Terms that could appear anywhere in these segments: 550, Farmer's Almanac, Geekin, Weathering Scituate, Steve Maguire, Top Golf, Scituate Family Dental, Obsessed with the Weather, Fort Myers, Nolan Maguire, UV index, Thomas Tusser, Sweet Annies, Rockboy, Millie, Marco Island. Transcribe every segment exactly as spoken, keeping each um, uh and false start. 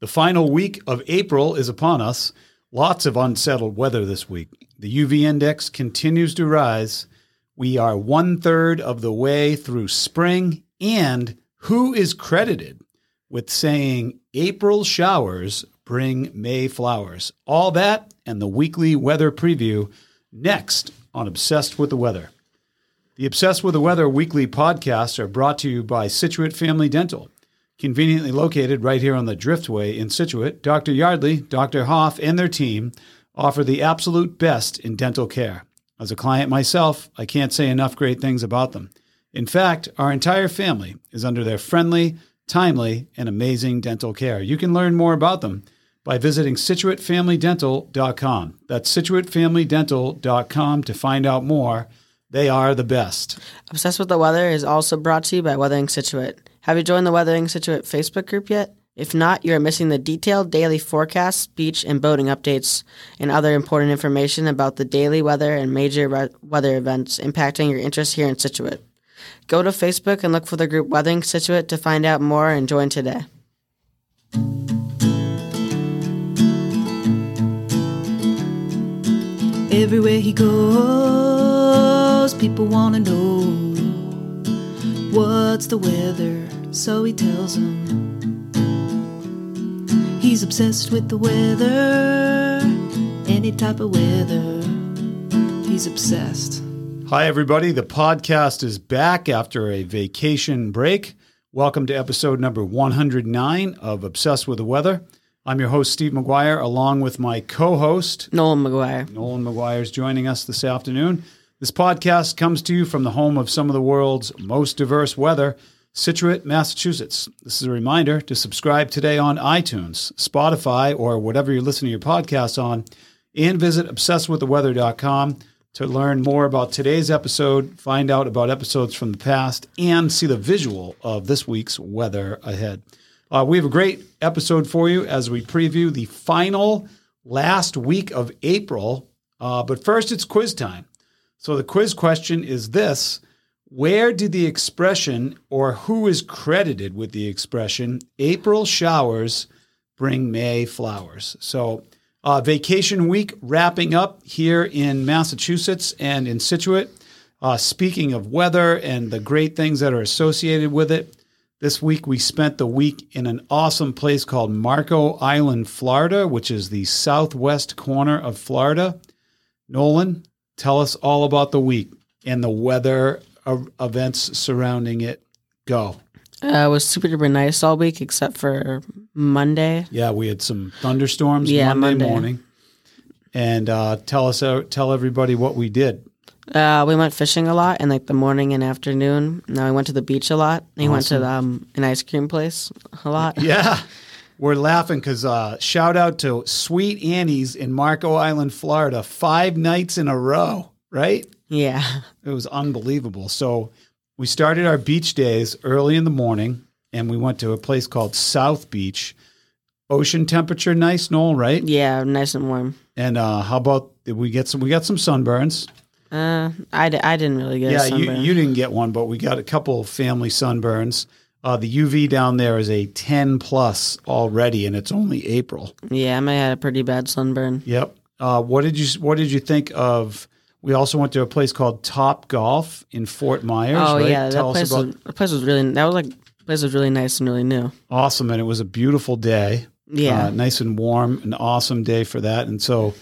The final week of April is upon us. Lots of unsettled weather this week. The U V index continues to rise. We are one-third of the way through spring. And who is credited with saying April showers bring May flowers? All that and the weekly weather preview next on Obsessed with the Weather. The Obsessed with the Weather weekly podcasts are brought to you by Scituate Family Dental. Conveniently located right here on the Driftway in Scituate, Doctor Yardley, Doctor Hoff, and their team offer the absolute best in dental care. As a client myself, I can't say enough great things about them. In fact, our entire family is under their friendly, timely, and amazing dental care. You can learn more about them by visiting Scituate Family Dental dot com. That's Scituate Family Dental dot com to find out more. They are the best. Obsessed with the Weather is also brought to you by Weathering Scituate. Have you joined the Weathering Scituate Facebook group yet? If not, you are missing the detailed daily forecasts, beach and boating updates, and other important information about the daily weather and major re- weather events impacting your interests here in Scituate. Go to Facebook and look for the group Weathering Scituate to find out more and join today. Everywhere he goes, people want to know. What's the weather? So he tells them. He's obsessed with the weather, any type of weather. He's obsessed. Hi, everybody. The podcast is back after a vacation break. Welcome to episode number one hundred nine of Obsessed with the Weather. I'm your host, Steve Maguire, along with my co-host, Nolan Maguire. Nolan Maguire is joining us this afternoon. This podcast comes to you from the home of some of the world's most diverse weather, Scituate, Massachusetts. This is a reminder to subscribe today on iTunes, Spotify, or whatever you're listening to your podcast on, and visit obsessed with the weather dot com to learn more about today's episode, find out about episodes from the past, and see the visual of this week's weather ahead. Uh, we have a great episode for you as we preview the final last week of April, uh, but first it's quiz time. So the quiz question is this: where did the expression, or who is credited with the expression, April showers bring May flowers? So uh, vacation week wrapping up here in Massachusetts and in Scituate. Uh, speaking of weather and the great things that are associated with it, this week we spent the week in an awesome place called Marco Island, Florida, which is the southwest corner of Florida. Nolan, tell us all about the week and the weather events surrounding it. Go. Uh, it was super duper nice all week except for Monday. Yeah, we had some thunderstorms yeah, Monday, Monday morning. And uh, tell us, uh, tell everybody what we did. Uh, we went fishing a lot in like the morning and afternoon. Now we went to the beach a lot. We awesome. went to um, an ice cream place a lot. Yeah. We're laughing because uh, shout out to Sweet Annies in Marco Island, Florida, five nights in a row, right? Yeah. It was unbelievable. So we started our beach days early in the morning, and we went to a place called South Beach. Ocean temperature, nice, Noel, right? Yeah, nice and warm. And uh, how about, did we get some? We got some sunburns. Uh, I, d- I didn't really get yeah, a sunburn. Yeah, you, you didn't get one, but we got a couple family sunburns. Uh, the U V down there is a ten plus already, and it's only April. Yeah, I might have had a pretty bad sunburn. Yep. Uh, what did you What did you think of? We also went to a place called Top Golf in Fort Myers. Oh right? yeah, Tell that place. About, was, that place was really. That was like place was really nice and really new. Awesome, and it was a beautiful day. Yeah, uh, nice and warm, an awesome day for that. And so,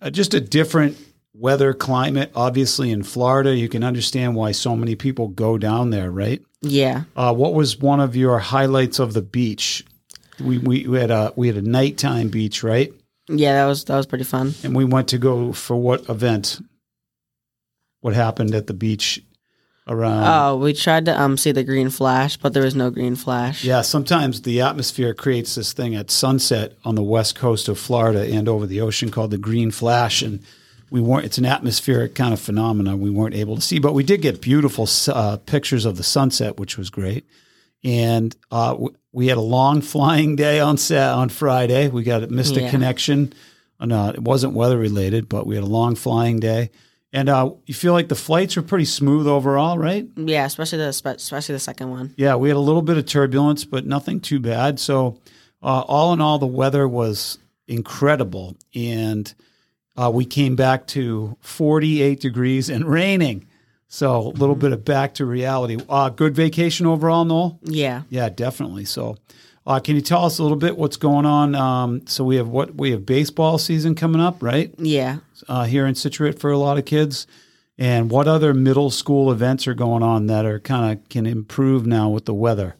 uh, just a different weather climate. Obviously, in Florida, you can understand why so many people go down there, right? Yeah. Uh, what was one of your highlights of the beach? We, we we had a we had a nighttime beach, right? Yeah, that was that was pretty fun. And we went to go for what event? What happened at the beach? Around? Oh, we tried to um see the green flash, but there was no green flash. Yeah, sometimes the atmosphere creates this thing at sunset on the west coast of Florida and over the ocean called the green flash, and we weren't. It's an atmospheric kind of phenomenon we weren't able to see, but we did get beautiful uh, pictures of the sunset, which was great. And uh, w- we had a long flying day on set on Friday. We got missed yeah. a connection. Uh, no, it wasn't weather related, but we had a long flying day. And uh, you feel like the flights were pretty smooth overall, right? Yeah, especially the especially the second one. Yeah, we had a little bit of turbulence, but nothing too bad. So Uh, all in all, the weather was incredible, and uh, we came back to forty-eight degrees and raining. So a little mm-hmm. bit of back to reality. Uh, good vacation overall, Noel? Yeah. Yeah, definitely. So uh, can you tell us a little bit what's going on? Um, so we have what we have baseball season coming up, right? Yeah. Uh, here in Scituate for a lot of kids. And what other middle school events are going on that are kind of can improve now with the weather?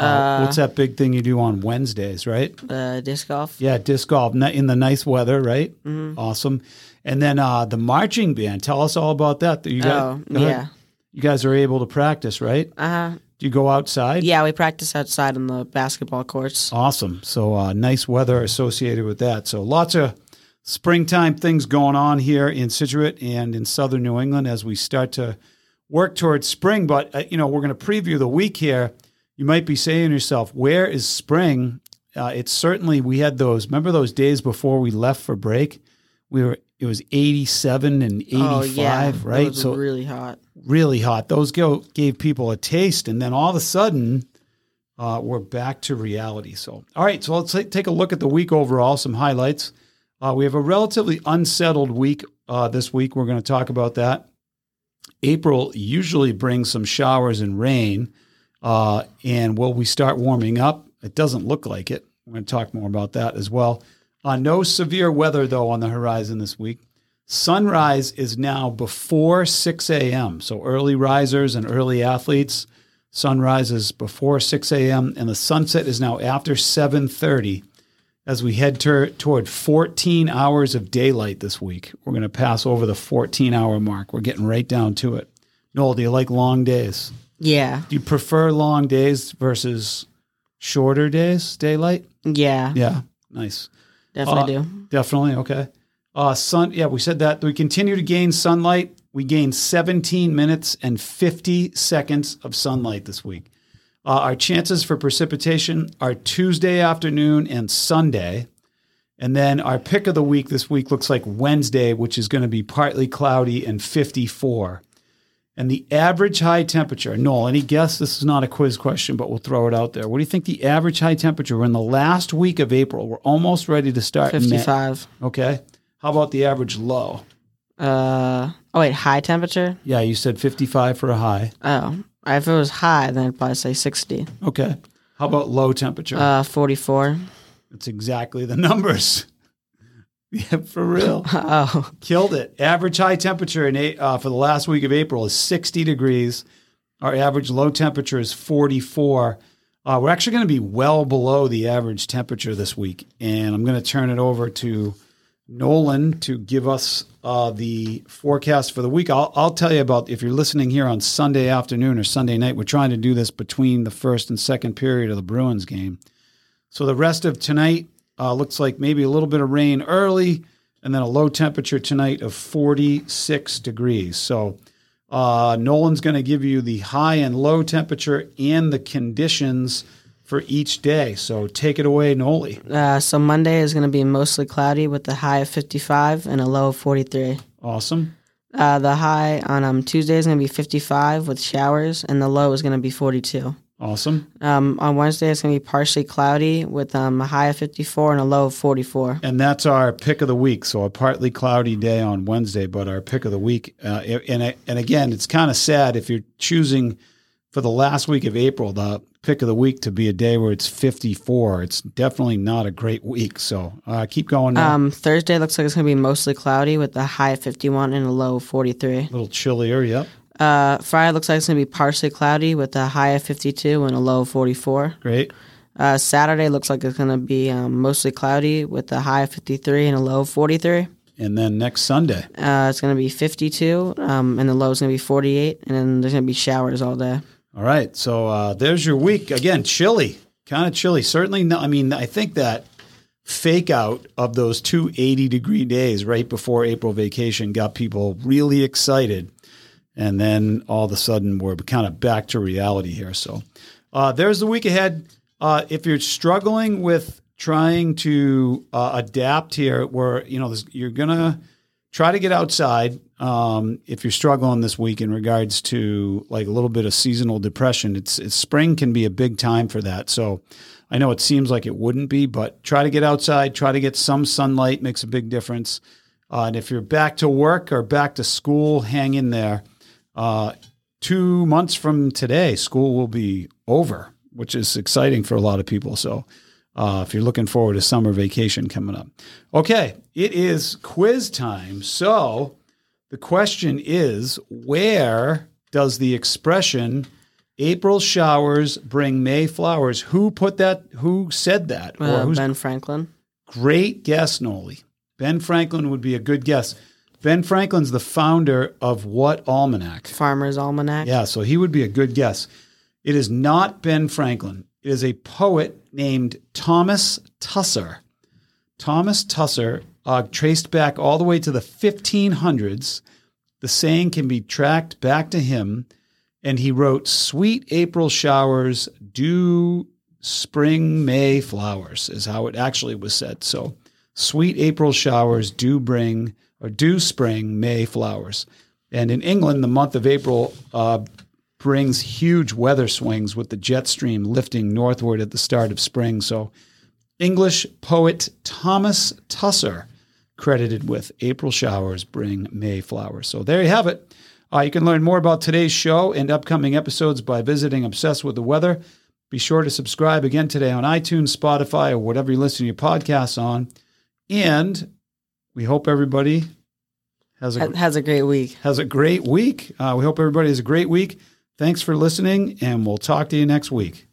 Uh, uh, what's that big thing you do on Wednesdays, right? Uh, disc golf. Yeah, disc golf in the nice weather, right? Mm-hmm. Awesome. And then uh, the marching band. Tell us all about that. You guys, oh, yeah. You guys are able to practice, right? Uh-huh. Do you go outside? Yeah, we practice outside on the basketball courts. Awesome. So uh, nice weather associated with that. So lots of springtime things going on here in Scituate and in southern New England as we start to work towards spring. But, uh, you know, we're going to preview the week here. You might be saying to yourself, where is spring? Uh, it's certainly, we had those, remember those days before we left for break? We were, it was eighty-seven and eighty-five, oh, yeah. right? It was so really hot. Really hot. Those go, gave people a taste. And then all of a sudden, uh, we're back to reality. So, all right, so let's take a look at the week overall, some highlights. Uh, we have a relatively unsettled week uh, this week. We're going to talk about that. April usually brings some showers and rain. Uh, and will we start warming up? It doesn't look like it. We're going to talk more about that as well. Uh, no severe weather, though, on the horizon this week. Sunrise is now before six a.m. So early risers and early athletes, sunrise is before six a.m. and the sunset is now after seven thirty as we head ter- toward fourteen hours of daylight this week. We're going to pass over the fourteen-hour mark. We're getting right down to it. Noel, do you like long days? Yeah. Do you prefer long days versus shorter days, daylight? Yeah. Yeah. Nice. Definitely uh, do. Definitely. Okay. Uh, sun. Yeah, we said that. We continue to gain sunlight. We gained seventeen minutes and fifty seconds of sunlight this week. Uh, our chances for precipitation are Tuesday afternoon and Sunday. And then our pick of the week this week looks like Wednesday, which is going to be partly cloudy and fifty-four. And the average high temperature, Noel, any guess? This is not a quiz question, but we'll throw it out there. What do you think the average high temperature? We're in the last week of April. We're almost ready to start. fifty-five. May. Okay. How about the average low? Uh, oh, wait, high temperature? Yeah, you said fifty-five for a high. Oh, if it was high, then I'd probably say sixty. Okay. How about low temperature? Uh, forty-four. That's exactly the numbers. Yeah, for real. Oh. Killed it. Average high temperature in eight, uh, for the last week of April is sixty degrees. Our average low temperature is forty-four. Uh, we're actually going to be well below the average temperature this week. And I'm going to turn it over to Nolan to give us uh, the forecast for the week. I'll, I'll tell you about, if you're listening here on Sunday afternoon or Sunday night, we're trying to do this between the first and second period of the Bruins game. So the rest of tonight, Uh, looks like maybe a little bit of rain early, and then a low temperature tonight of forty-six degrees. So uh, Nolan's going to give you the high and low temperature and the conditions for each day. So take it away, Noli. Uh, so Monday is going to be mostly cloudy with a high of fifty-five and a low of forty-three. Awesome. Uh, the high on um, Tuesday is going to be fifty-five with showers, and the low is going to be forty-two. Awesome. Um, on Wednesday, it's going to be partially cloudy with um, a high of fifty-four and a low of forty-four. And that's our pick of the week. So a partly cloudy day on Wednesday, but our pick of the week. Uh, and, and again, it's kind of sad if you're choosing for the last week of April, the pick of the week to be a day where it's fifty-four. It's definitely not a great week. So uh, keep going now. Um, Thursday looks like it's going to be mostly cloudy with a high of fifty-one and a low of forty-three. A little chillier, yep. Uh, Friday looks like it's going to be partially cloudy with a high of fifty-two and a low of forty-four. Great. Uh, Saturday looks like it's going to be um, mostly cloudy with a high of fifty-three and a low of forty-three. And then next Sunday? Uh, it's going to be fifty-two um, and the low is going to be forty-eight, and then there's going to be showers all day. All right. So uh, there's your week. Again, chilly, kind of chilly. Certainly, no, I mean, I think that fake out of those two eighty-degree days right before April vacation got people really excited. And then all of a sudden, we're kind of back to reality here. So uh, there's the week ahead. Uh, if you're struggling with trying to uh, adapt here, where you know you're going to try to get outside, um, if you're struggling this week in regards to like a little bit of seasonal depression, it's, it's spring can be a big time for that. So I know it seems like it wouldn't be, but try to get outside, try to get some sunlight, makes a big difference. Uh, and if you're back to work or back to school, hang in there. Uh, two months from today, school will be over, which is exciting for a lot of people. So uh, if you're looking forward to summer vacation coming up. Okay, it is quiz time. So the question is, where does the expression April showers bring May flowers? Who put that? Who said that? Uh, or who's, Ben Franklin. Great guess, Noli. Ben Franklin would be a good guess. Ben Franklin's the founder of what almanac? Farmer's Almanac. Yeah, so he would be a good guess. It is not Ben Franklin. It is a poet named Thomas Tusser. Thomas Tusser, uh, traced back all the way to the fifteen hundreds. The saying can be tracked back to him. And he wrote, "Sweet April showers, dew spring May flowers," is how it actually was said. So, sweet April showers do bring, or do spring May flowers. And in England, the month of April uh, brings huge weather swings with the jet stream lifting northward at the start of spring. So, English poet Thomas Tusser credited with April showers bring May flowers. So there you have it. Uh, you can learn more about today's show and upcoming episodes by visiting Obsessed with the Weather. Be sure to subscribe again today on iTunes, Spotify, or whatever you listen to your podcasts on. And we hope everybody has a, has a great week. Has a great week. Uh, we hope everybody has a great week. Thanks for listening, and we'll talk to you next week.